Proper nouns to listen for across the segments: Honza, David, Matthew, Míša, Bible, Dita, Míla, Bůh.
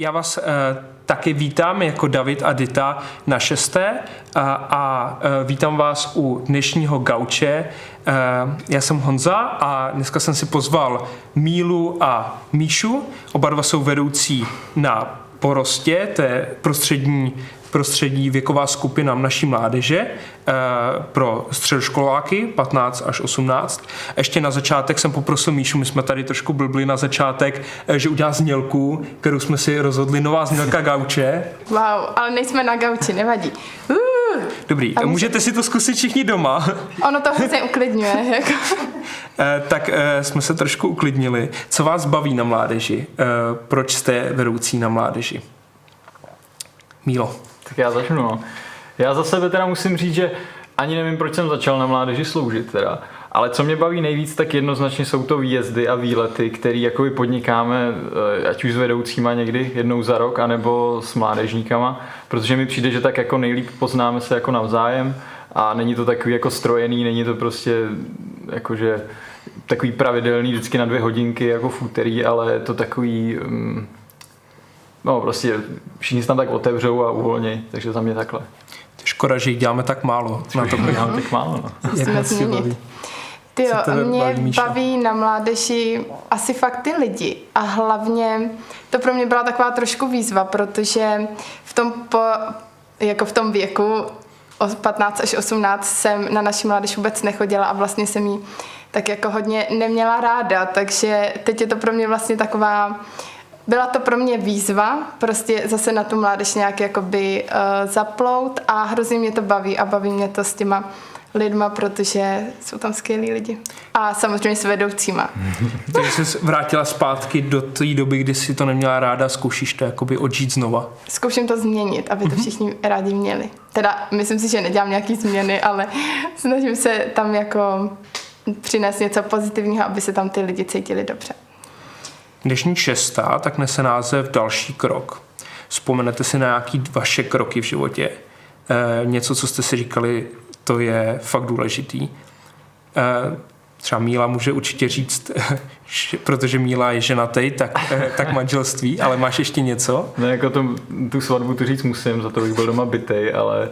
Já vás taky vítám jako David a Dita na šesté a vítám vás u dnešního gauče. Já jsem Honza a dneska jsem si pozval Mílu a Míšu. Oba dva jsou vedoucí na porostě, to je prostřední věková skupina naší mládeže pro středoškoláky 15 až 18. Ještě na začátek jsem poprosil Míšu, my jsme tady trošku blbli na začátek, že udělá znělku, kterou jsme si rozhodli, nová znělka gauče. Wow, ale nejsme na gauči, nevadí. Dobrý, můžete si to zkusit všichni doma. Ono to hrozně uklidňuje. Jako. Tak jsme se trošku uklidnili. Co vás baví na mládeži? Proč jste vedoucí na mládeži? Mílo. Tak já začnu, no. Já za sebe teda musím říct, že ani nevím, proč jsem začal na mládeži sloužit teda. Ale co mě baví nejvíc, tak jednoznačně jsou to výjezdy a výlety, které jakoby podnikáme, ať už s vedoucíma někdy jednou za rok, anebo s mládežníkama, protože mi přijde, že tak jako nejlíp poznáme se jako navzájem a není to takový jako strojený, není to prostě jakože takový pravidelný vždycky na 2 hodinky jako v úterý, ale je to takový... No prostě všichni se tam tak otevřou a uvolnějí, takže za mě takhle. Škoda, že jich děláme tak málo. Musíme změnit. Tyjo, mě baví na mládeži asi fakt ty lidi a hlavně to pro mě byla taková trošku výzva, protože v tom věku od 15 až 18 jsem na naši mládež vůbec nechodila a vlastně jsem jí tak jako hodně neměla ráda, takže teď je to pro mě vlastně taková... Byla to pro mě výzva, prostě zase na tu mládež nějak jakoby zaplout a hrozně mě to baví a baví mě to s těma lidma, protože jsou tam skvělí lidi. A samozřejmě s vedoucíma. Takže jsi vrátila zpátky do té doby, kdy jsi to neměla ráda, zkoušíš to jakoby odžít znova? Zkouším to změnit, aby to všichni rádi měli. Teda myslím si, že nedělám nějaký změny, ale snažím se tam jako přinést něco pozitivního, aby se tam ty lidi cítili dobře. Dnešní šestá tak nese název Další krok. Vzpomenete si na nějaký vaše kroky v životě. Něco, co jste si říkali, to je fakt důležitý. Třeba Míla může určitě říct, protože Míla je ženatej, tak manželství, ale máš ještě něco? Ne, jako tu svatbu tu říct musím, za to bych byl doma bitej, ale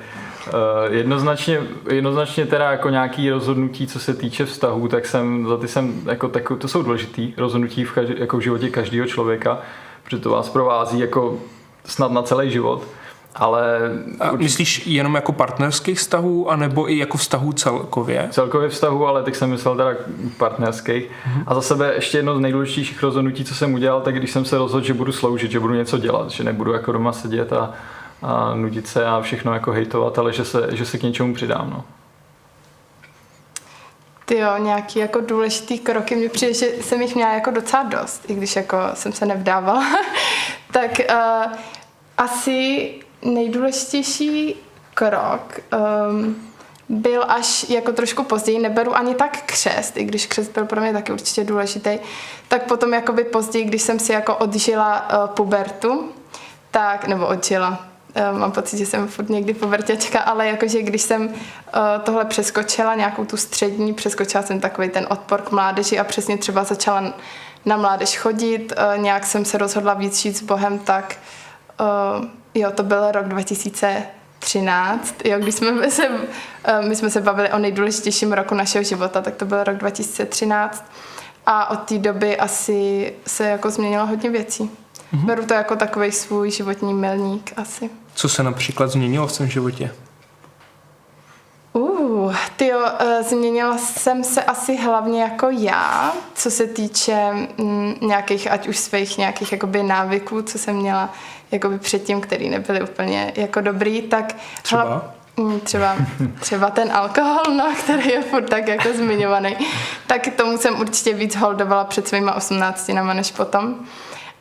jednoznačně teda jako nějaký rozhodnutí, co se týče vztahů, tak to jsou důležitý rozhodnutí v životě každého člověka, protože to vás provází jako snad na celý život. Ale myslíš jenom jako partnerských vztahů, anebo i jako vztahů celkově? Celkově vztahů, ale tak jsem myslel teda partnerských. Mm-hmm. A za sebe ještě jedno z nejdůležitějších rozhodnutí, co jsem udělal, tak když jsem se rozhodl, že budu sloužit, že budu něco dělat, že nebudu jako doma sedět a nudit se a všechno jako hejtovat, ale že se k něčemu přidám, no. Tyjo, nějaký jako důležitý kroky, mně přijde, že jsem jich měla jako docela dost, i když jako jsem se nevdávala. Tak asi nejdůležitější krok byl až jako trošku později, neberu ani tak křest, i když křest byl pro mě taky určitě důležitý, tak potom jakoby později, když jsem si jako odžila pubertu, tak, nebo odžila, mám pocit, že jsem furt někdy puberťačka, ale jakože když jsem tohle přeskočila, nějakou tu střední, přeskočila jsem takový ten odpor k mládeži a přesně třeba začala na mládež chodit, nějak jsem se rozhodla víc žít s Bohem, tak to byl rok 2013, když my jsme se bavili o nejdůležitějším roku našeho života, tak to byl rok 2013 a od té doby asi se jako změnilo hodně věcí. Mm-hmm. Beru to jako takovej svůj životní milník asi. Co se například změnilo v tom životě? Změnila jsem se asi hlavně jako já, co se týče nějakých, ať už svých nějakých jakoby návyků, co jsem měla jakoby předtím, který nebyly úplně jako dobrý, tak... Třeba ten alkohol, který je furt tak jako zmiňovaný. Tak tomu jsem určitě víc holdovala před svýma 18 než potom.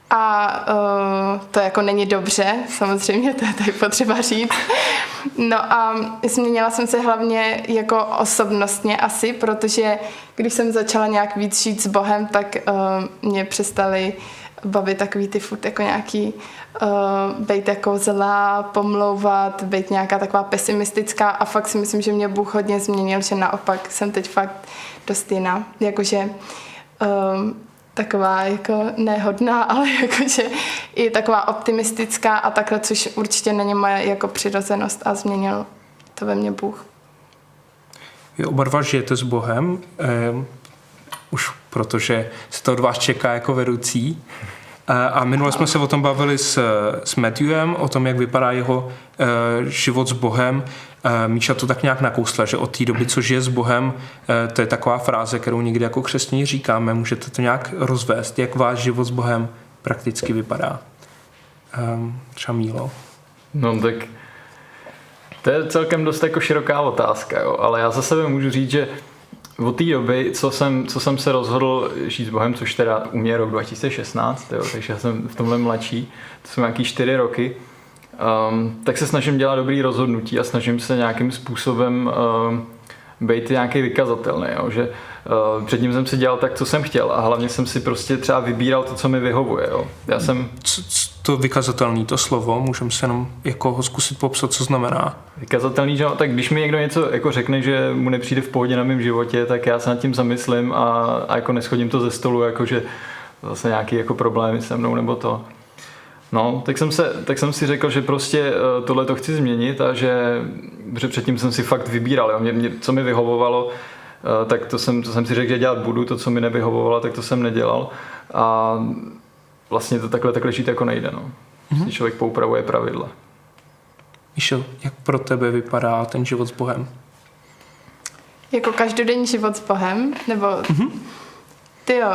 A to jako není dobře, samozřejmě, to je tady potřeba říct. No a změnila jsem se hlavně jako osobnostně asi, protože když jsem začala nějak víc žít s Bohem, tak mě přestaly bavit takový ty furt jako nějaký být jako zlá, pomlouvat, být nějaká taková pesimistická a fakt si myslím, že mě Bůh hodně změnil, že naopak jsem teď fakt dost jiná. Jakože taková jako nehodná, ale jakože i taková optimistická a takhle, což určitě není moje jako přirozenost a změnil to ve mně Bůh. Oba dva žijete s Bohem, už protože se to od vás čeká jako vedoucí. A minule jsme se o tom bavili s Matthewem, o tom, jak vypadá jeho život s Bohem. Míša to tak nějak nakousla, že od té doby, co žije s Bohem, to je taková fráze, kterou někdy jako křesťané říkáme, můžete to nějak rozvést, jak váš život s Bohem prakticky vypadá. Třeba Mílo. No tak to je celkem dost jako široká otázka, jo? Ale já za sebe můžu říct, že od té doby, co jsem se rozhodl žít s Bohem, což teda u mě rok 2016, jo, takže já jsem v tomhle mladší, to jsou nějaký 4 roky, tak se snažím dělat dobrý rozhodnutí a snažím se nějakým způsobem být nějaký vykazatelný, jo, že předtím jsem si dělal tak, co jsem chtěl a hlavně jsem si prostě třeba vybíral to, co mi vyhovuje. Jo. Já jsem... To vykazatelný, to slovo, můžeme se jenom jako ho zkusit popsat, co znamená. Vykazatelný, že tak když mi někdo něco jako řekne, že mu nepřijde v pohodě na mém životě, tak já se nad tím zamyslím a jako neschodím to ze stolu, jako že zase nějaký jako problémy se mnou nebo to. No, tak jsem si řekl, že prostě tohle to chci změnit a že předtím jsem si fakt vybíral, jo. Mě, co mi vyhovovalo, tak to jsem si řekl, že dělat budu, to, co mi nevyhovovalo, tak to jsem nedělal a vlastně to takhle žít jako nejde, no. Mm-hmm. Člověk poupravuje pravidla. Míšo, jak pro tebe vypadá ten život s Bohem? Jako každodenní život s Bohem? Nebo... Mm-hmm. Tyjo,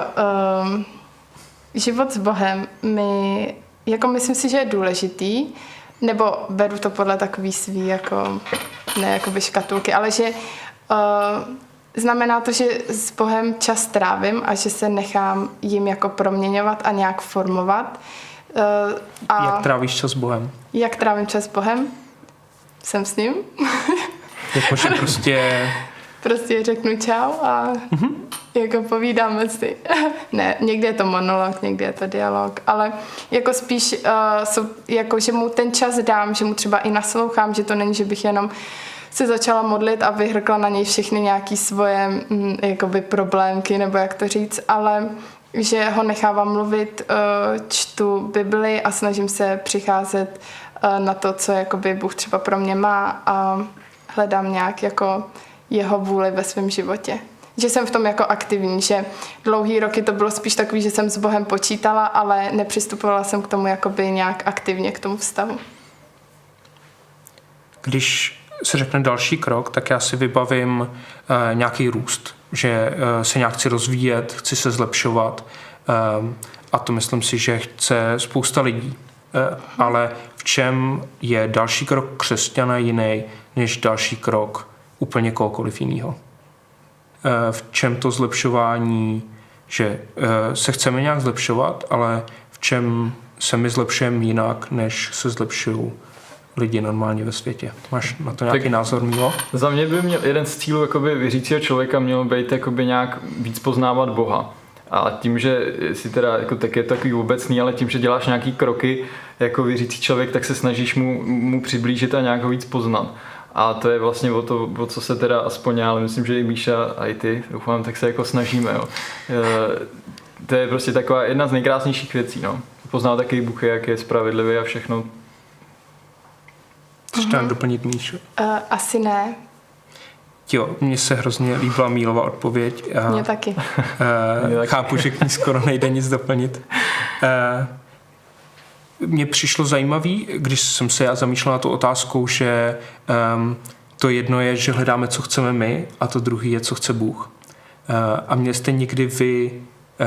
život s Bohem mi... Jako myslím si, že je důležitý, nebo beru to podle takový svý, jako, ne jakoby škatulky, ale že znamená to, že s Bohem čas trávím a že se nechám jim jako proměňovat a nějak formovat. A jak trávíš čas s Bohem? Jak trávím čas s Bohem? Jsem s ním. Jakože prostě... Prostě řeknu čau a mm-hmm. jako povídáme si. Ne, někdy je to monolog, někdy je to dialog, ale jako spíš, jako, že mu ten čas dám, že mu třeba i naslouchám, že to není, že bych jenom se začala modlit a vyhrkla na něj všechny nějaké svoje jakoby problémky, nebo jak to říct, ale že ho nechávám mluvit, čtu Bibli a snažím se přicházet na to, co jakoby Bůh třeba pro mě má a hledám nějak jako... jeho vůli ve svém životě. Že jsem v tom jako aktivní, že dlouhý roky to bylo spíš takový, že jsem s Bohem počítala, ale nepřistupovala jsem k tomu jakoby nějak aktivně k tomu vztahu. Když se řekne další krok, tak já si vybavím nějaký růst, že se nějak chci rozvíjet, chci se zlepšovat a to myslím si, že chce spousta lidí. Ale v čem je další krok křesťana jiný, než další krok úplně kohokoliv jiného. V čem to zlepšování, že se chceme nějak zlepšovat, ale v čem se my zlepšujeme jinak, než se zlepšují lidi normálně ve světě. Máš na to nějaký tak názor, Mílo? Za mě by měl jeden z cílů jakoby věřícího člověka měl být jakoby nějak víc poznávat Boha. A tím, že si teda, jako, tak je to takový obecný, ale tím, že děláš nějaký kroky jako věřící člověk, tak se snažíš mu přiblížit a nějak ho víc poznat. A to je vlastně o co se teda aspoň já, ale myslím, že i Míša a i ty, doufám, tak se jako snažíme, jo. To je prostě taková jedna z nejkrásnějších věcí, no. Poznal taky Bůh, jak je spravedlivý a všechno. Chceš tam doplnit, Míšu? Asi ne. Jo, mně se hrozně líbila Mílova odpověď. Mně taky. Chápu, že k ní skoro nejde nic doplnit. Mně přišlo zajímavý, když jsem se já zamýšlel na tu otázkou, že to jedno je, že hledáme, co chceme my, a to druhé je, co chce Bůh. A měli jste někdy vy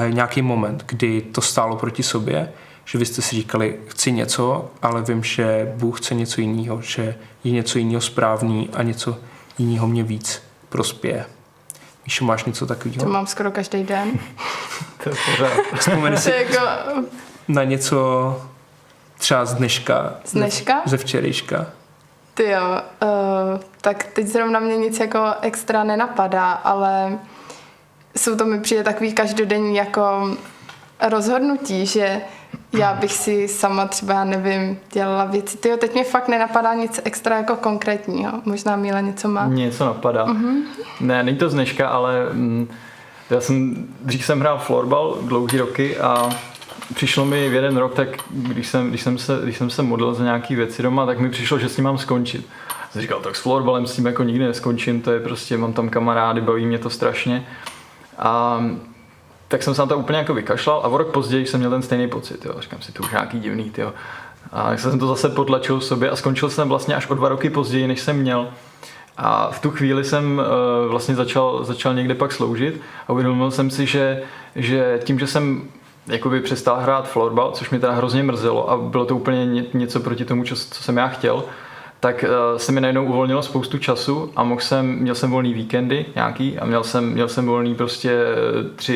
nějaký moment, kdy to stálo proti sobě, že vy jste si říkali, chci něco, ale vím, že Bůh chce něco jiného, že je něco jiného správný a něco jiného mě víc prospěje. Míšo, máš něco takového? To mám skoro každý den. To je pořád. Vzpomeň si jako... na něco... Třeba z dneška. Z dneška? Ze včerejška. Tyjo, tak teď zrovna mě nic jako extra nenapadá, ale jsou to mi přijde takový každodenní jako rozhodnutí, že já bych si sama třeba, nevím, dělala věci. Tyjo, teď mě fakt nenapadá nic extra jako konkrétního. Možná Míla něco má. Něco napadá. Uh-huh. Ne, není to z dneška, ale... Dřív jsem hrál florbal dlouhý roky a přišlo mi v jeden rok, tak když jsem se modlil za nějaký věci doma, tak mi přišlo, že s ním mám skončit. Jsem říkal, tak s florbalem s ním jako nikdy neskončím, to je prostě, mám tam kamarády, baví mě to strašně. A tak jsem se na to úplně jako vykašlal a o rok později jsem měl ten stejný pocit, jo. Říkám si, to už nějaký divný, tyjo. A jsem to zase potlačil v sobě a skončil jsem vlastně až o 2 roky později, než jsem měl. A v tu chvíli jsem vlastně začal někde pak sloužit a uvědomil jsem si, že tím, že jsem jakoby přestal hrát florbal, což mě teda hrozně mrzelo a bylo to úplně něco proti tomu, co jsem já chtěl, tak se mi najednou uvolnilo spoustu času a měl jsem volný víkendy nějaký a měl jsem volný prostě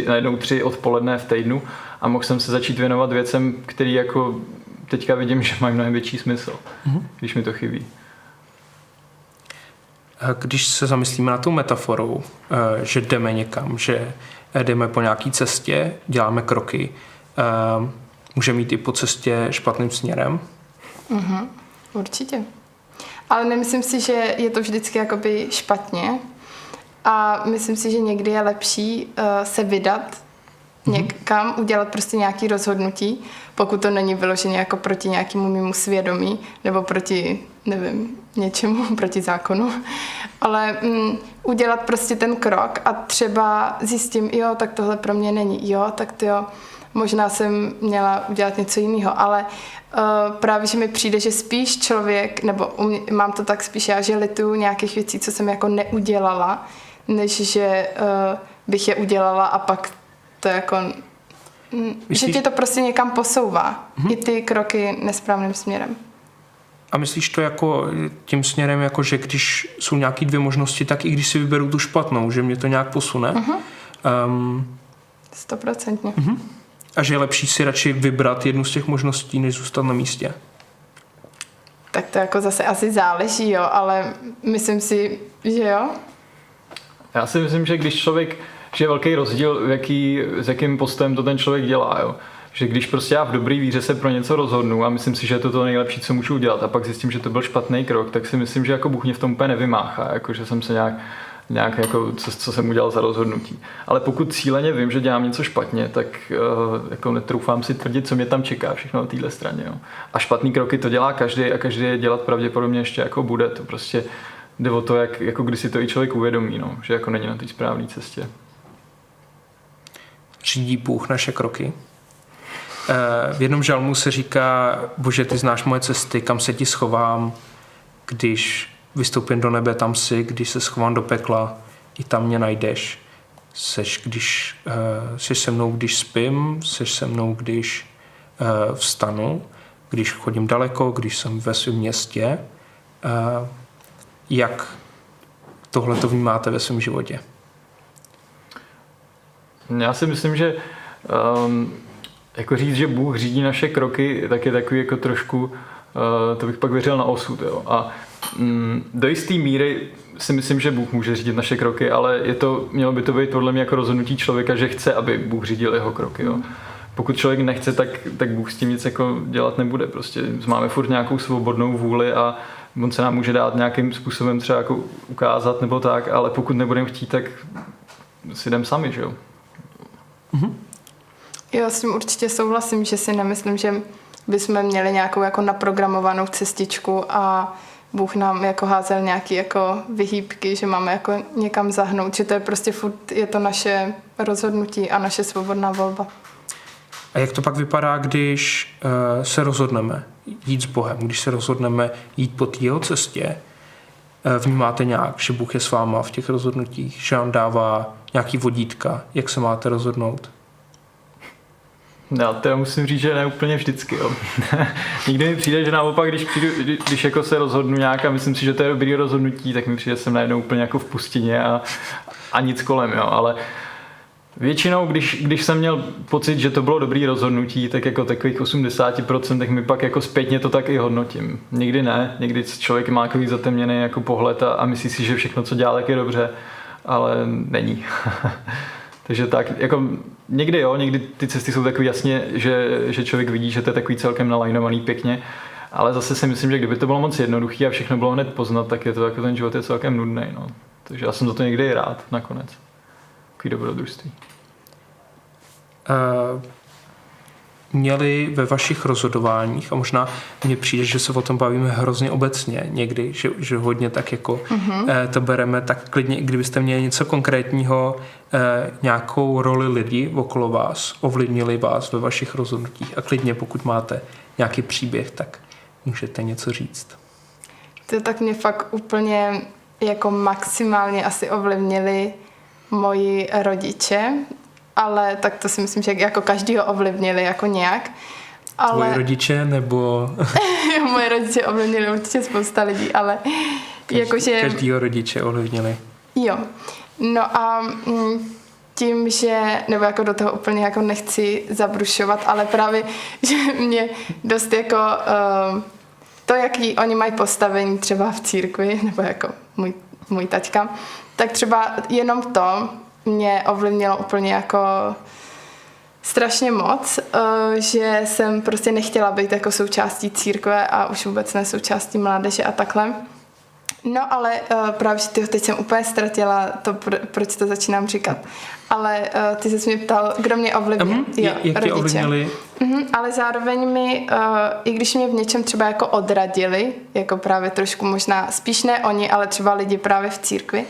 najednou tři odpoledne v týdnu a mohl jsem se začít věnovat věcem, který jako teďka vidím, že mají mnohem větší smysl, když mi to chybí. Když se zamyslíme na tu metaforu, že jdeme někam, že jdeme po nějaký cestě, děláme kroky, můžeme jít i po cestě špatným směrem? Určitě. Ale nemyslím si, že je to vždycky jakoby špatně a myslím si, že někdy je lepší se vydat někam, udělat prostě nějaké rozhodnutí, pokud to není vyloženě jako proti nějakému mému svědomí nebo proti, nevím, něčemu, proti zákonu, ale udělat prostě ten krok a třeba zjistím, jo, tak tohle pro mě není, jo, tak to jo, možná jsem měla udělat něco jiného, ale právě, že mi přijde, že spíš člověk, nebo mám to tak spíš já, že lituju nějakých věcí, co jsem jako neudělala, než že bych je udělala a pak to jako, myslíš, že tě to prostě někam posouvá, i ty kroky nesprávným směrem. A myslíš to jako tím směrem, jako že když jsou nějaký 2 možnosti, tak i když si vyberu tu špatnou, že mě to nějak posune? 100%. A že je lepší si radši vybrat jednu z těch možností, než zůstat na místě? Tak to jako zase asi záleží, jo, ale myslím si, že jo. Já si myslím, že když člověk, že je velký rozdíl, s jakým postem to ten člověk dělá, jo. Že když prostě já v dobrý víře se pro něco rozhodnu a myslím si, že je to nejlepší, co můžu udělat a pak zjistím, že to byl špatný krok, tak si myslím, že jako Bůh mě v tom úplně nevymáchá, jako že jsem se nějak jako, co jsem udělal za rozhodnutí. Ale pokud cíleně vím, že dělám něco špatně, tak jako netroufám si tvrdit, co mě tam čeká všechno na téhle straně. Jo. A špatný kroky to dělá každý a každý je dělat pravděpodobně ještě jako bude. To prostě jde o to, jak, jako když si to i člověk uvědomí, no, že jako není na té správné cestě. Řídí Bůh naše kroky? V jednom žalmu se říká, Bože, ty znáš moje cesty, kam se ti schovám, když vystoupím do nebe, tam si, když se schovám do pekla, i tam mě najdeš. Seš se mnou, když spím, seš se mnou, když vstanu, když chodím daleko, když jsem ve svém městě. Jak tohle to vnímáte ve svém životě? Já si myslím, že jako říct, že Bůh řídí naše kroky, tak je takový jako trošku, to bych pak věřil na osud, jo. A do jisté míry si myslím, že Bůh může řídit naše kroky, ale mělo by to být podle mě jako rozhodnutí člověka, že chce, aby Bůh řídil jeho kroky, jo. Pokud člověk nechce, tak Bůh s tím nic jako dělat nebude, prostě máme furt nějakou svobodnou vůli a on se nám může dát nějakým způsobem třeba jako ukázat nebo tak, ale pokud nebudeme chtít, tak si jdem sami, že jo. Jo, s tím určitě souhlasím, že si nemyslím, že bychom měli nějakou jako naprogramovanou cestičku a Bůh nám jako házel nějaké jako vyhýbky, že máme jako někam zahnout, že to je prostě furt, je to naše rozhodnutí a naše svobodná volba. A jak to pak vypadá, když se rozhodneme jít s Bohem, když se rozhodneme jít po té jeho cestě? Vnímáte nějak, že Bůh je s váma v těch rozhodnutích, že vám dává nějaký vodítka, jak se máte rozhodnout? Já musím říct, že ne úplně vždycky. Jo. Nikdy mi přijde, že naopak, když jako se rozhodnu nějak a myslím si, že to je dobrý rozhodnutí, tak mi přijde, že jsem najednou úplně jako v pustině a nic kolem. Jo. Ale většinou, když jsem měl pocit, že to bylo dobrý rozhodnutí, tak jako takových 80%, tak mi pak jako zpětně to tak i hodnotím. Někdy ne, někdy člověk má takový zatemněný jako pohled a myslí si, že všechno, co dělá, tak je dobře, ale není. Takže tak, jako někdy jo, někdy ty cesty jsou takový jasně, že člověk vidí, že to je takový celkem nalajnovaný pěkně, ale zase si myslím, že kdyby to bylo moc jednoduchý a všechno bylo hned poznat, tak je to jako ten život je celkem nudný, no. Takže já jsem za to někdy i rád nakonec. takový dobrodružství? Měli ve vašich rozhodováních, a možná mně přijde, že se o tom bavíme hrozně obecně někdy, že hodně tak jako to bereme, tak klidně, kdybyste měli něco konkrétního, nějakou roli lidí okolo vás, ovlivnili vás ve vašich rozhodnutích a klidně pokud máte nějaký příběh, tak můžete něco říct. To tak mě fakt úplně jako maximálně asi ovlivnili moji rodiče, ale tak to si myslím, že jako každýho ovlivnili jako nějak. Ale... Tvoji rodiče nebo... Moje rodiče ovlivnili určitě spousta lidí, ale jakože... Každýho rodiče ovlivnili. Jo. No a tím, že... Nebo jako do toho úplně jako nechci zabrušovat, ale právě, že mě dost jako... to, jaký oni mají postavení třeba v církvi, nebo jako můj taťka, tak třeba jenom to mě ovlivnilo úplně jako strašně moc, že jsem prostě nechtěla být jako součástí církve a už vůbec ne součástí mládeže a takhle. No ale právě teď jsem úplně ztratila to, proč to začínám říkat. Ale ty jsi mě ptal, kdo mě ovlivnil. Jak tě ovlivnili? Ale zároveň mi, i když mě v něčem třeba jako odradili, jako právě trošku možná spíš ne oni, ale třeba lidi právě v církvi,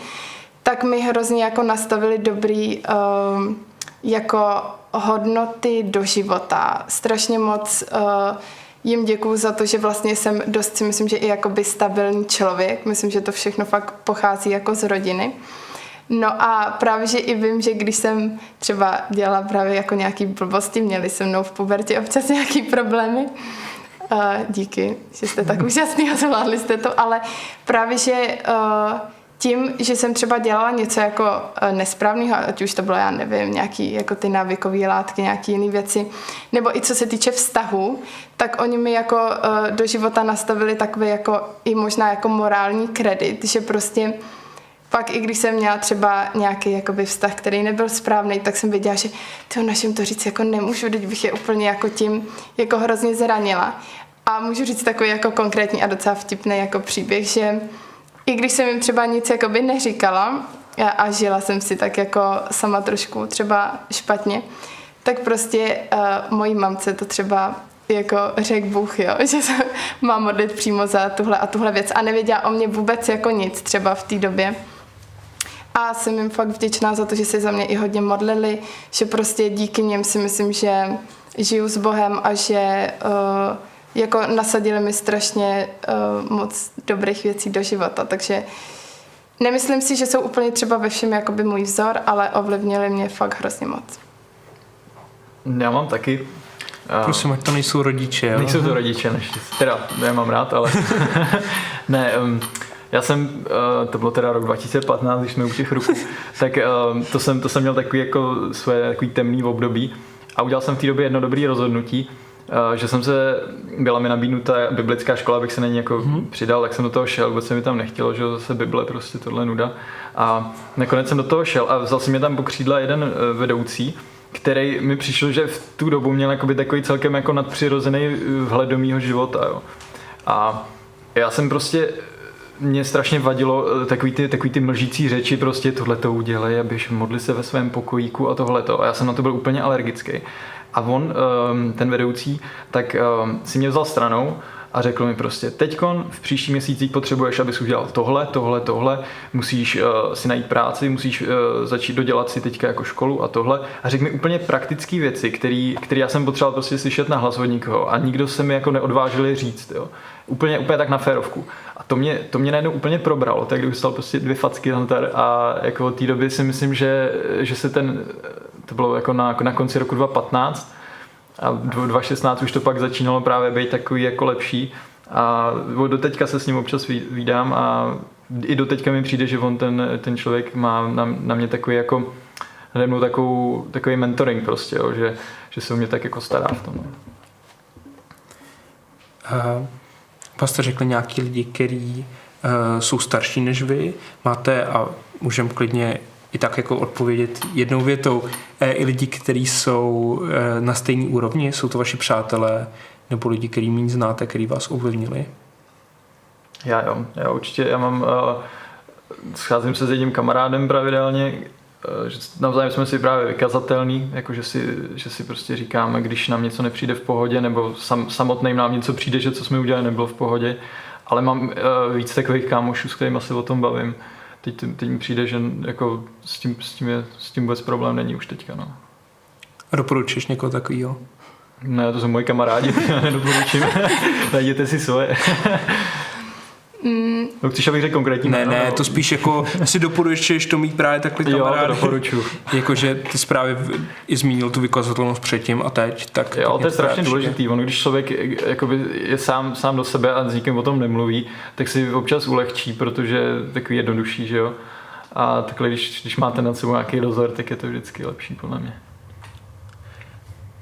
tak mi hrozně jako nastavili dobrý jako hodnoty do života. Strašně moc jim děkuju za to, že vlastně jsem dost si myslím, že i jakoby stabilní člověk. Myslím, že to všechno fakt pochází jako z rodiny. No a právě, že i vím, že když jsem třeba dělala právě jako nějaký blbosti, měli se mnou v pubertě občas nějaký problémy. Díky, že jste tak úžasný a zvládli jste to, ale právě, že... tím, že jsem třeba dělala něco jako nesprávného, ať už to bylo, já nevím, nějaký jako ty návykové látky, nějaký jiné věci, nebo i co se týče vztahu, tak oni mi jako do života nastavili takový jako i možná jako morální kredit, že prostě pak i když jsem měla třeba nějaký jakoby vztah, který nebyl správný, tak jsem věděla, že tyho našim to říct jako nemůžu, teď bych je úplně jako tím jako hrozně zranila. A můžu říct takový jako konkrétní a docela vtipný jako příběh, že i když jsem jim třeba nic jakoby neříkala a žila jsem si tak jako sama trošku třeba špatně, tak prostě mojí mamce to třeba jako řekl Bůh, jo, že se mám modlit přímo za tuhle a tuhle věc a nevěděla o mě vůbec jako nic třeba v té době. A jsem jim fakt vděčná za to, že se za mě i hodně modlili, že prostě díky nim si myslím, že žiju s Bohem a že... jako nasadili mi strašně moc dobrých věcí do života, takže nemyslím si, že jsou úplně třeba ve všem jakoby můj vzor, ale ovlivnili mě fakt hrozně moc. Já mám taky... Prosím, ať to nejsou rodiče. Jo? Nejsou to rodiče, neštěstí. Teda, já mám rád, ale... ne, já jsem, to bylo teda rok 2015, když jsme u těch ruků, tak to jsem měl takový jako své takový temný období a udělal jsem v té době jedno dobré rozhodnutí, že jsem se, byla mi nabídnuta biblická škola, abych se na ní jako přidal, tak jsem do toho šel, vůbec se mi tam nechtělo, že zase Bible, prostě tohle nuda. A nakonec jsem do toho šel a vzal si mě tam po křídla jeden vedoucí, který mi přišel, že v tu dobu měl takový celkem jako nadpřirozený vhled do mýho života. Jo. A já jsem prostě, mě strašně vadilo takový ty mlžící řeči, prostě tohleto udělej, abyš modli se ve svém pokojíku a tohleto. A já jsem na to byl úplně alergický. A on, ten vedoucí, tak si mě vzal stranou a řekl mi prostě, teďkon v příští měsících potřebuješ, abys udělal tohle, musíš si najít práci, musíš začít dodělat si teďka jako školu a tohle. A řekl mi úplně praktické věci, které já jsem potřeboval prostě slyšet na hlas od nikoho a nikdo se mi jako neodvážil říct, jo. Úplně tak na férovku. A to mě najednou úplně probralo, tak kdyby dostal prostě 2 facky hantar a jako od té doby si myslím, že se ten... To bylo jako na konci roku 2015 a 2016 už to pak začínalo právě být takový jako lepší a do teďka se s ním občas vídám a i do teďka mi přijde, že on ten člověk má na mě takový jako nade mnou takový mentoring prostě, jo, že se o mě tak jako stará v tom. Vás jste řekli nějaký lidi, který jsou starší než vy, máte a můžeme klidně i tak jako odpovědět jednou větou. I lidi, kteří jsou na stejné úrovni, jsou to vaši přátelé nebo lidi, který méně znáte, který vás ovlivnili? Já určitě, já mám scházím se s jedním kamarádem pravidelně, že navzájem jsme si právě vykazatelní, jako že si prostě říkáme, když nám něco nepřijde v pohodě, nebo samotným nám něco přijde, že co jsme udělali nebylo v pohodě, ale mám víc takových kámošů, s kterými asi o tom bavím. Teď mi přijde, že jako s tím vůbec problém není už teďka. No. A doporučíš někoho takovýho? Ne, to jsou moji kamarádi, já nedoporučím. Najděte si svoje. No, chceš, abych řekl konkrétní? Ne, to spíš jako si doporučuješ to mít právě takhle kamarády. Jo, to doporučuji. Jakože ty jsi právě i zmínil tu vykazatelnost předtím a teď. Tak jo, to je strašně důležitý. On, když člověk jakoby je sám do sebe a s nikým o tom nemluví, tak si občas ulehčí, protože je takový jednodušší, že jo. A takhle, když máte nad sebou nějaký dozor, tak je to vždycky lepší, podle mě.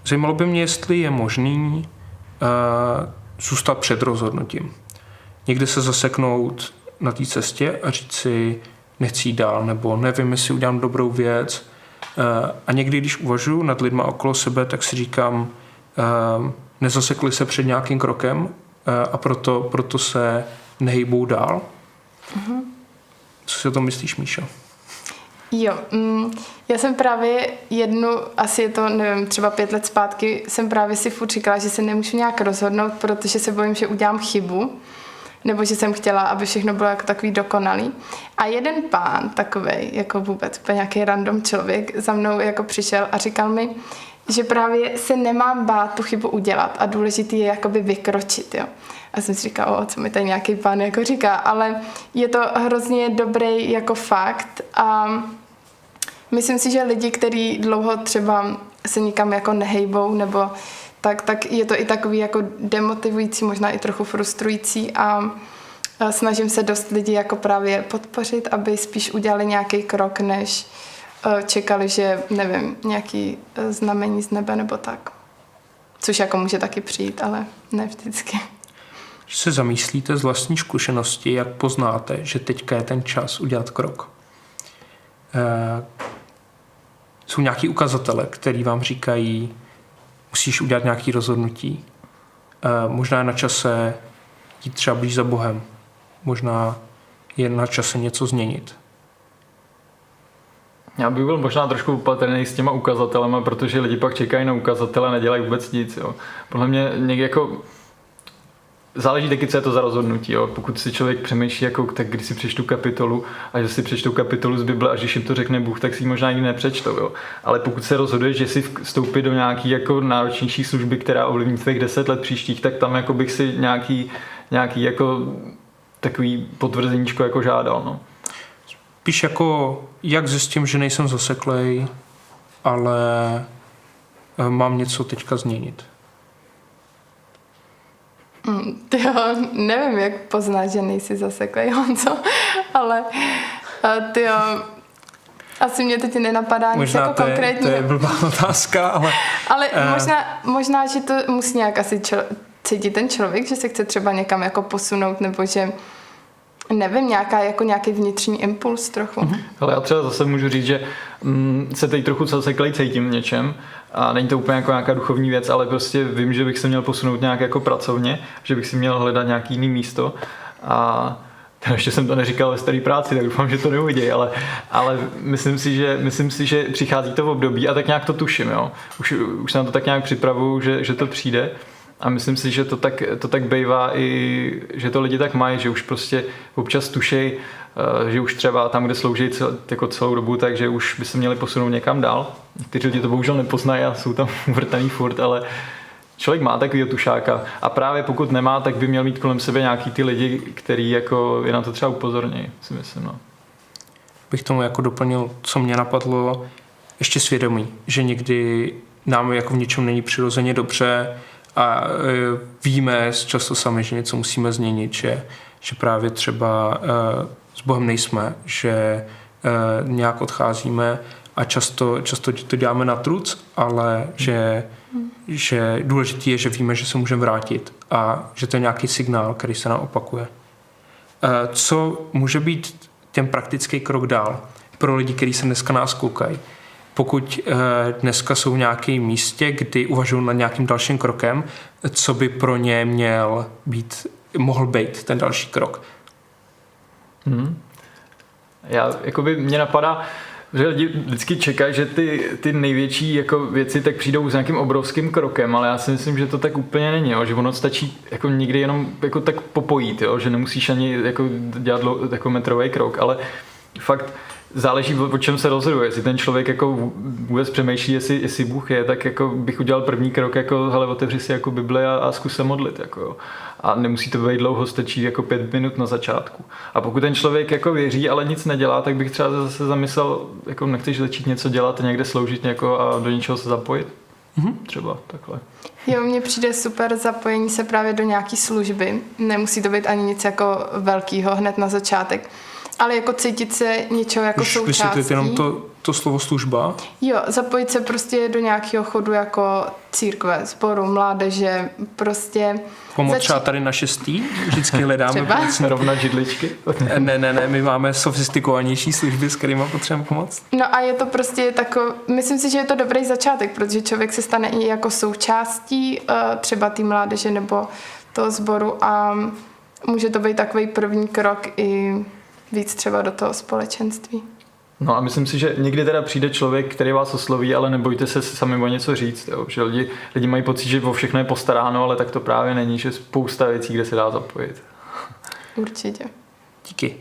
Zajímalo by mě, jestli je možný zůstat před rozhodnutím. Někde se zaseknout na té cestě a říct si, nechci jít dál, nebo nevím, jestli udělám dobrou věc. A někdy, když uvažuji nad lidma okolo sebe, tak si říkám, nezasekli se před nějakým krokem a proto se nehybou dál. Mm-hmm. Co si o tom myslíš, Míšo? Jo, já jsem právě asi je to, nevím, třeba 5 let zpátky, jsem právě si furt říkala, že se nemůžu nějak rozhodnout, protože se bojím, že udělám chybu, nebo že jsem chtěla, aby všechno bylo jako takový dokonalý. A jeden pán takovej, jako vůbec nějaký random člověk, za mnou jako přišel a říkal mi, že právě se nemám bát tu chybu udělat a důležitý je jakoby vykročit, jo. A jsem si říkala, co mi tady nějaký pán jako říká, ale je to hrozně dobrý jako fakt a myslím si, že lidi, kteří dlouho třeba se nikam jako nehejbou nebo tak je to i takový jako demotivující, možná i trochu frustrující a snažím se dost lidí jako právě podpořit, aby spíš udělali nějaký krok, než čekali, že nevím, nějaký znamení z nebe nebo tak. Což jako může taky přijít, ale ne vždycky. Když se zamyslíte z vlastní zkušenosti, jak poznáte, že teďka je ten čas udělat krok? Jsou nějaký ukazatele, který vám říkají, musíš udělat nějaké rozhodnutí. Možná je na čase jít třeba blíž za Bohem. Možná je na čase něco změnit. Já bych byl možná trošku opatrný s těma ukazatelema, protože lidi pak čekají na ukazatele a nedělají vůbec nic. Jo. Podle mě někdy jako záleží taky, co je to za rozhodnutí. Jo. Pokud si člověk přemýšlí, jako, tak když si přečtu kapitolu a že si přečtou kapitolu z Bible a když jim to řekne Bůh, tak si ji možná ani nepřečtou. Jo. Ale pokud se rozhoduješ, že si vstoupí do nějaké jako náročnější služby, která ovlivní tvých 10 let příštích, tak tam jako bych si nějaký jako takový potvrzeníčko jako žádal. No. Spíš jako, jak zjistím, že nejsem zaseklej, ale mám něco teďka změnit. Jo, nevím, jak poznat, že nejsi zaseklej, Honzo, ale tyjo, asi mě teď nenapadá nic možná jako konkrétně. Možná to je blbá otázka, ale... Ale možná, že to musí nějak asi cítit ten člověk, že se chce třeba někam jako posunout, nebo že... Nevím, nějaký vnitřní impuls trochu. Ale já třeba zase můžu říct, že se teď trochu zaseklej cítím v něčem a není to úplně jako nějaká duchovní věc, ale prostě vím, že bych se měl posunout nějak jako pracovně, že bych si měl hledat nějaký jiný místo a ještě jsem to neříkal ve staré práci, tak doufám, že to neuvidějí, ale myslím si, že přichází to v období a tak nějak to tuším, jo. Už se na to tak nějak připravuju, že to přijde. A myslím si, že to tak bývá i, že to lidi tak mají, že už prostě občas tušejí, že už třeba tam, kde slouží jako celou dobu, takže už by se měli posunout někam dál. Někteří lidi to bohužel nepoznají a jsou tam vrtaný furt, ale člověk má takovýho tušáka. A právě pokud nemá, tak by měl mít kolem sebe nějaký ty lidi, který jako je na to třeba upozornějí, si myslím. No. Bych tomu jako doplnil, co mě napadlo, ještě svědomí, že někdy nám jako v něčem není přirozeně dobře, a víme často sami, že něco musíme změnit, že právě třeba s Bohem nejsme, že nějak odcházíme a často to děláme na truc, ale že důležitý je, že víme, že se můžeme vrátit a že to je nějaký signál, který se nám opakuje. Co může být ten praktický krok dál pro lidi, kteří se dneska nás koukají? Pokud dneska jsou v nějakém místě, kdy uvažují nad nějakým dalším krokem, co by pro ně mohl být ten další krok? Já, jakoby mě napadá, že lidi vždycky čekají, že ty největší jako věci tak přijdou s nějakým obrovským krokem, ale já si myslím, že to tak úplně není, jo? Že ono stačí jako někdy jenom jako tak popojit, jo? Že nemusíš ani jako dělat jako metrový krok, ale fakt záleží, o čem se rozhoduje. Jestli ten člověk jako vůbec přemýšlí, jestli Bůh je, tak jako bych udělal první krok, jako hele, otevři si jako Bibli a zkus se modlit. Jako, jo. A nemusí to být dlouho, stačí jako 5 minut na začátku. A pokud ten člověk jako věří, ale nic nedělá, tak bych třeba zase zamyslel, jako nechceš začít něco dělat, někde sloužit jako a do něčeho se zapojit. Třeba takhle. Jo, mně přijde super zapojení se právě do nějaký služby. Nemusí to být ani nic jako velkýho hned na začátek. Ale jako cítit se něčeho jako součástí. Už vysvětlit jenom to slovo služba? Jo, zapojit se prostě do nějakého chodu jako církve, sboru, mládeže, prostě... Pomoc třeba tady na 6. Vždycky hledáme pomoc rovnat židličky. Ne, my máme sofistikovanější služby, s kterými potřebujeme pomoc. No a je to prostě takový, myslím si, že je to dobrý začátek, protože člověk se stane i jako součástí třeba té mládeže nebo toho sboru a může to být takový první krok i... víc třeba do toho společenství. No a myslím si, že někdy teda přijde člověk, který vás osloví, ale nebojte se sami o něco říct, jo? Že lidi mají pocit, že o všechno je postaráno, ale tak to právě není, že spousta věcí, kde se dá zapojit. Určitě. Díky.